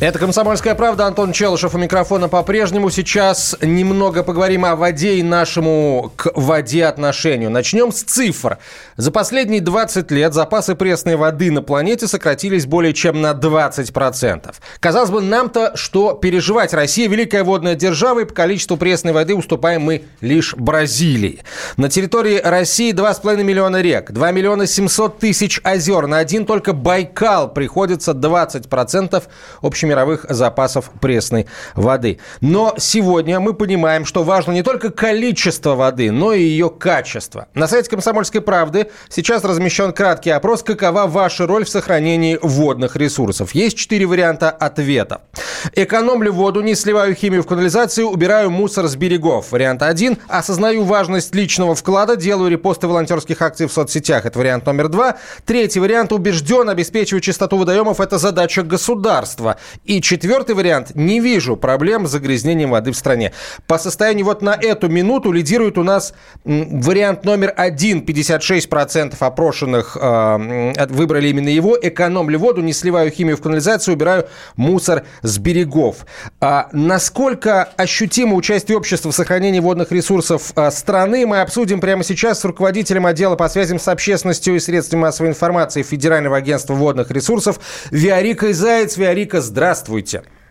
Это «Комсомольская правда». Антон Челышев у микрофона по-прежнему. Сейчас немного поговорим о воде и нашему к воде отношению. Начнем с цифр. За последние 20 лет запасы пресной воды на планете сократились более чем на 20%. Казалось бы, нам-то что переживать? Россия – великая водная держава, и по количеству пресной воды уступаем мы лишь Бразилии. На территории России 2,5 миллиона рек, 2 миллиона 700 тысяч озер. На один только Байкал приходится 20% общими мировых запасов пресной воды. Но сегодня мы понимаем, что важно не только количество воды, но и ее качество. На сайте «Комсомольской правды» сейчас размещен краткий опрос, какова ваша роль в сохранении водных ресурсов. Есть 4 варианта ответа. Экономлю воду, не сливаю химию в канализацию, убираю мусор с берегов. Вариант 1. Осознаю важность личного вклада, делаю репосты волонтерских акций в соцсетях. Это вариант номер 2. Третий вариант. Убежден, обеспечивать чистоту водоемов – это задача государства. И четвертый вариант. Не вижу проблем с загрязнением воды в стране. По состоянию вот на эту минуту лидирует у нас вариант номер 1. 56% опрошенных выбрали именно его. Экономлю воду, не сливаю химию в канализацию, убираю мусор с берегов. Насколько ощутимо участие общества в сохранении водных ресурсов страны, мы обсудим прямо сейчас с руководителем отдела по связям с общественностью и средствами массовой информации Федерального агентства водных ресурсов Виорикой Заяц. Виорика, здравствуйте.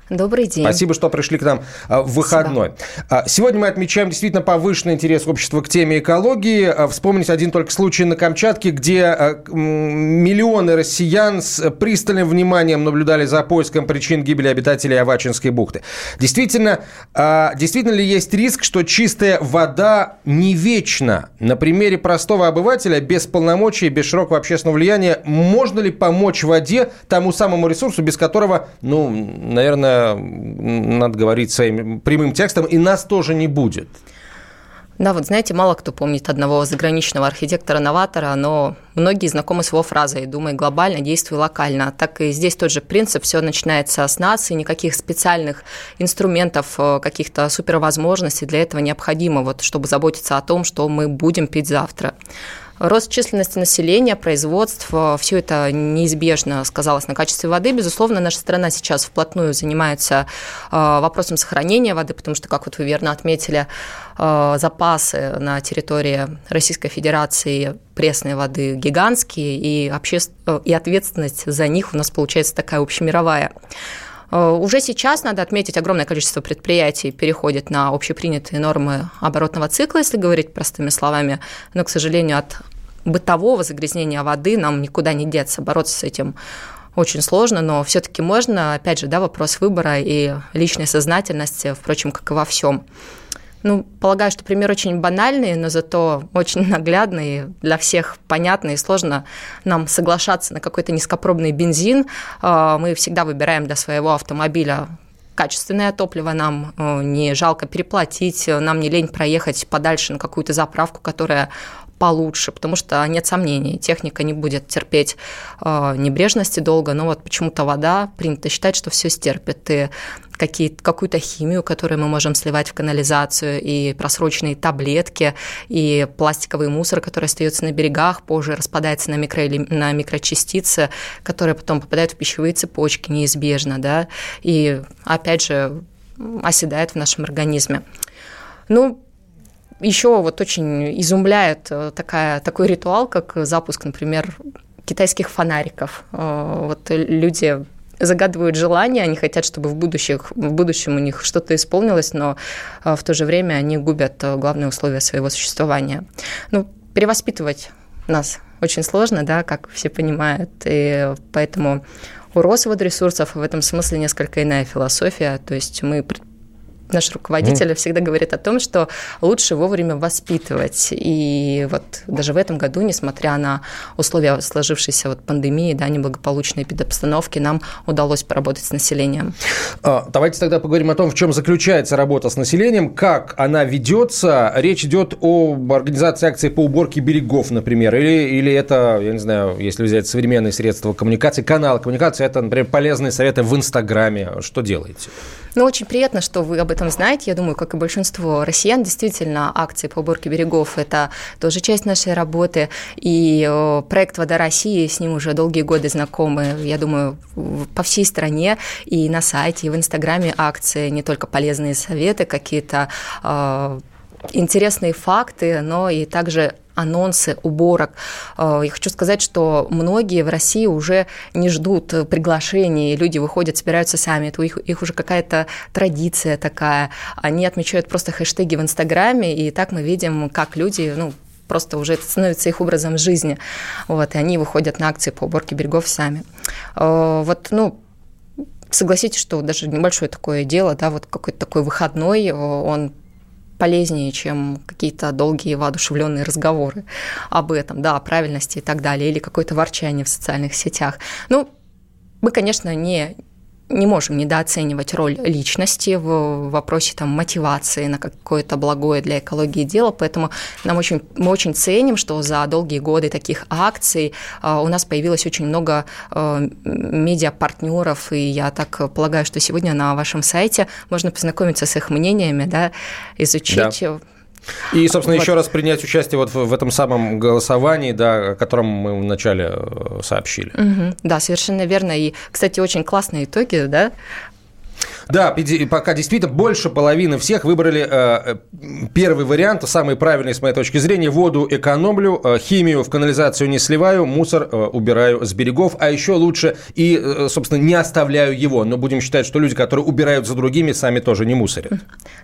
Добрый день. Спасибо, что пришли к нам в выходной. Спасибо. Сегодня мы отмечаем действительно повышенный интерес общества к теме экологии. Вспомнить один только случай на Камчатке, где миллионы россиян с пристальным вниманием наблюдали за поиском причин гибели обитателей Авачинской бухты. Действительно ли есть риск, что чистая вода не вечна? На примере простого обывателя, без полномочий, без широкого общественного влияния, можно ли помочь воде, тому самому ресурсу, без которого, наверное, надо говорить своим прямым текстом, и нас тоже не будет. Да, вот знаете, мало кто помнит одного заграничного архитектора-новатора, но многие знакомы с его фразой «думай глобально, действуй локально». Так и здесь тот же принцип, все начинается с нас, и никаких специальных инструментов, каких-то супервозможностей для этого необходимо, вот, чтобы заботиться о том, что мы будем пить завтра. Рост численности населения, производства, все это неизбежно сказалось на качестве воды. Безусловно, наша страна сейчас вплотную занимается вопросом сохранения воды, потому что, как вот вы верно отметили, запасы на территории Российской Федерации пресной воды гигантские, и ответственность за них у нас получается такая общемировая. Уже сейчас, надо отметить, огромное количество предприятий переходит на общепринятые нормы оборотного цикла, если говорить простыми словами, но, к сожалению, от бытового загрязнения воды нам никуда не деться, бороться с этим очень сложно, но все-таки можно, опять же, да, вопрос выбора и личной сознательности, впрочем, как и во всем. Полагаю, что пример очень банальный, но зато очень наглядный, для всех понятный, и сложно нам соглашаться на какой-то низкопробный бензин. Мы всегда выбираем для своего автомобиля качественное топливо, нам не жалко переплатить, нам не лень проехать подальше на какую-то заправку, которая получше, потому что нет сомнений, техника не будет терпеть небрежности долго, но вот почему-то вода принято считать, что все стерпит, и какую-то химию, которую мы можем сливать в канализацию, и просроченные таблетки, и пластиковый мусор, который остается на берегах, позже распадается на микрочастицы, которые потом попадают в пищевые цепочки неизбежно, да, и опять же оседает в нашем организме. Еще вот очень изумляет такой ритуал, как запуск, например, китайских фонариков. Вот люди загадывают желания, они хотят, чтобы в будущем у них что-то исполнилось, но в то же время они губят главные условия своего существования. Перевоспитывать нас очень сложно, да, как все понимают, и поэтому у Росводресурсов в этом смысле несколько иная философия, то есть мы наш руководитель всегда говорит о том, что лучше вовремя воспитывать. И вот даже в этом году, несмотря на условия сложившейся вот пандемии, да, неблагополучной эпидобстановки, нам удалось поработать с населением. Давайте тогда поговорим о том, в чем заключается работа с населением, как она ведется. Речь идет об организации акций по уборке берегов, например, или это, я не знаю, если взять современные средства коммуникации, каналы коммуникации, это, например, полезные советы в Инстаграме. Что делаете? Ну, очень приятно, что вы об этом знаете. Я думаю, как и большинство россиян, действительно, акции по уборке берегов – это тоже часть нашей работы. И проект «Вода России», с ним уже долгие годы знакомы, я думаю, по всей стране, и на сайте, и в Инстаграме акции, не только полезные советы, какие-то интересные факты, но и также анонсы уборок. Я хочу сказать, что многие в России уже не ждут приглашений, люди выходят, собираются сами, это их уже какая-то традиция такая, они отмечают просто хэштеги в Инстаграме, и так мы видим, как люди, ну, просто уже это становится их образом жизни, вот, и они выходят на акции по уборке берегов сами. Вот, ну, согласитесь, что даже небольшое такое дело, да, вот какой-то такой выходной, он полезнее, чем какие-то долгие воодушевленные разговоры об этом, да, о правильности и так далее, или какое-то ворчание в социальных сетях. Ну, мы, конечно, не можем недооценивать роль личности в вопросе там, мотивации на какое-то благое для экологии дело, поэтому мы очень ценим, что за долгие годы таких акций у нас появилось очень много медиапартнеров, и я так полагаю, что сегодня на вашем сайте можно познакомиться с их мнениями, да, изучить... Да. И, собственно, вот. Еще раз принять участие вот в этом самом голосовании, да, о котором мы вначале сообщили. Угу. Да, совершенно верно. И, кстати, очень классные итоги, да? Да, пока действительно больше половины всех выбрали первый вариант, самый правильный с моей точки зрения. Воду экономлю, химию в канализацию не сливаю, мусор убираю с берегов, а еще лучше и, собственно, не оставляю его. Но будем считать, что люди, которые убирают за другими, сами тоже не мусорят.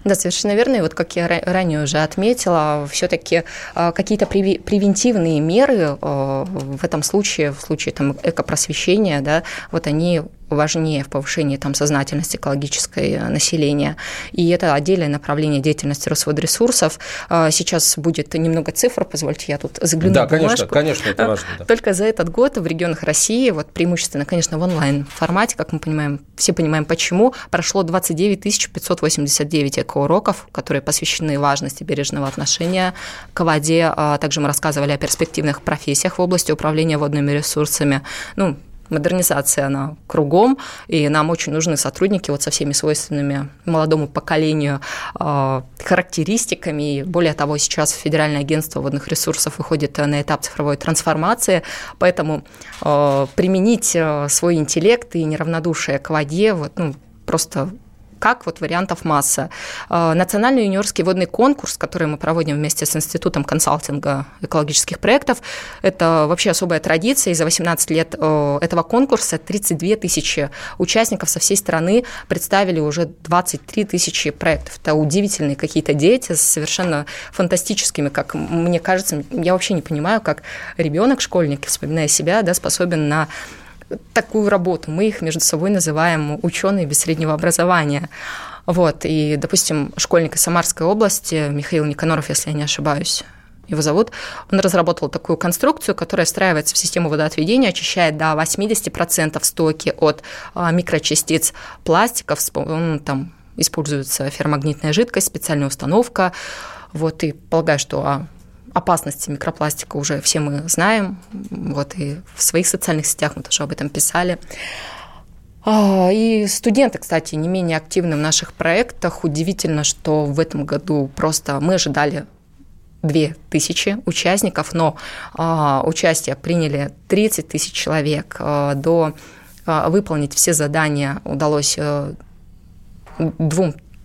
Да, совершенно верно. И вот, как я ранее уже отметила, все-таки какие-то превентивные меры в этом случае, в случае там, экопросвещения, да, вот они... важнее в повышении там, сознательности экологической населения. И это отдельное направление деятельности Росводресурсов. Сейчас будет немного цифр, позвольте, я тут загляну. Да, конечно, конечно, это важно. Да. Только за этот год в регионах России, вот преимущественно, конечно, в онлайн-формате, как мы понимаем, все понимаем, почему, прошло 29 589 экоуроков, которые посвящены важности бережного отношения к воде. Также мы рассказывали о перспективных профессиях в области управления водными ресурсами. Ну, модернизация, она кругом, и нам очень нужны сотрудники вот со всеми свойственными молодому поколению характеристиками. И более того, сейчас Федеральное агентство водных ресурсов выходит на этап цифровой трансформации, поэтому применить свой интеллект и неравнодушие к воде вот, ну, просто... как вот вариантов масса. Национальный юниорский водный конкурс, который мы проводим вместе с Институтом консалтинга экологических проектов, это вообще особая традиция, и за 18 лет этого конкурса 32 тысячи участников со всей страны представили уже 23 тысячи проектов. Это удивительные какие-то дети с совершенно фантастическими, как мне кажется, я вообще не понимаю, как ребенок, школьник, вспоминая себя, да, способен на... такую работу. Мы их между собой называем ученые без среднего образования. Вот. И, допустим, школьник из Самарской области, Михаил Никоноров, если я не ошибаюсь, его зовут, он разработал такую конструкцию, которая встраивается в систему водоотведения, очищает до 80% стоки от микрочастиц пластиков, там используется ферромагнитная жидкость, специальная установка. Вот. И полагаю, что... опасности микропластика уже все мы знаем, вот, и в своих социальных сетях мы тоже об этом писали. И студенты, кстати, не менее активны в наших проектах. Удивительно, что в этом году просто мы ожидали 2000 участников, но участие приняли 30 тысяч человек. Выполнить все задания удалось 2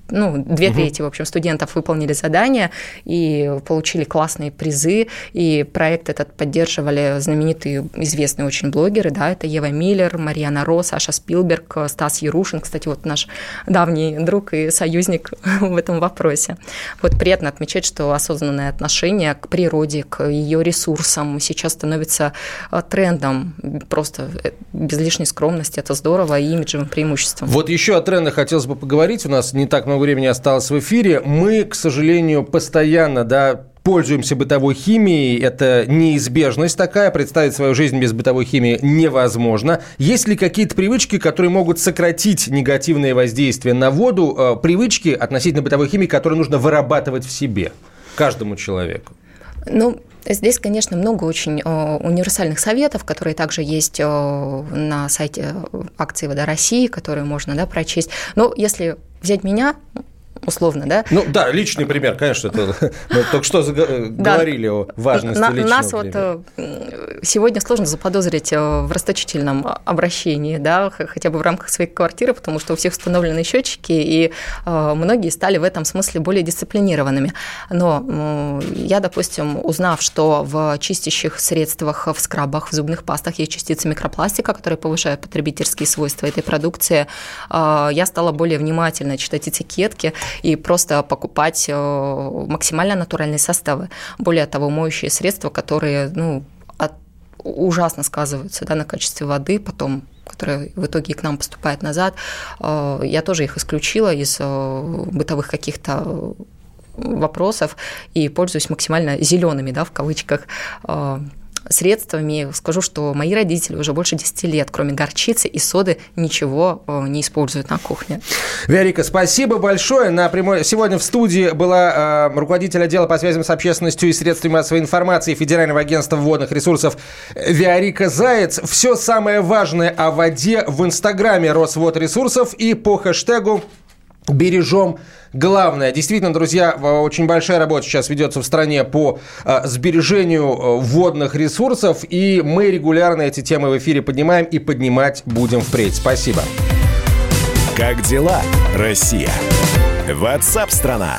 трети, в общем, студентов выполнили задания и получили классные призы, и проект этот поддерживали знаменитые, известные очень блогеры, да, это Ева Миллер, Марьяна Росс, Саша Спилберг, Стас Ярушин, кстати, вот наш давний друг и союзник в этом вопросе. Вот приятно отмечать, что осознанное отношение к природе, к ее ресурсам сейчас становится трендом, просто без лишней скромности, это здорово, и имиджевым преимуществом. Вот еще о трендах хотелось бы поговорить, у нас не так много времени осталось в эфире. Мы, к сожалению, постоянно, да, пользуемся бытовой химией. Это неизбежность такая. Представить свою жизнь без бытовой химии невозможно. Есть ли какие-то привычки, которые могут сократить негативные воздействия на воду? Привычки относительно бытовой химии, которые нужно вырабатывать в себе, каждому человеку? Ну, здесь, конечно, много очень универсальных советов, которые также есть на сайте акции «Вода России», которые можно, да, прочесть. Но если взять меня... условно, да? Ну да, личный пример, конечно, мы только что говорили о важности личного примера. Нас сегодня сложно заподозрить в расточительном обращении, да, хотя бы в рамках своей квартиры, потому что у всех установлены счетчики, и многие стали в этом смысле более дисциплинированными. Но я, допустим, узнав, что в чистящих средствах, в скрабах, в зубных пастах есть частицы микропластика, которые повышают потребительские свойства этой продукции, я стала более внимательно читать этикетки и просто покупать максимально натуральные составы. Более того, моющие средства, которые, ну, ужасно сказываются, да, на качестве воды, потом, которые в итоге к нам поступают назад, я тоже их исключила из бытовых каких-то вопросов и пользуюсь максимально зелеными, да, в кавычках, средствами. Скажу, что мои родители уже больше 10 лет, кроме горчицы и соды, ничего не используют на кухне. Виорика, спасибо большое. Сегодня в студии была руководитель отдела по связям с общественностью и средствами массовой информации Федерального агентства водных ресурсов Виорика Заяц. Все самое важное о воде в инстаграме Росводресурсов и по хэштегу «Бережем главное». Действительно, друзья, очень большая работа сейчас ведется в стране по сбережению водных ресурсов, и мы регулярно эти темы в эфире поднимаем и поднимать будем впредь. Спасибо. Как дела, Россия? WhatsApp страна.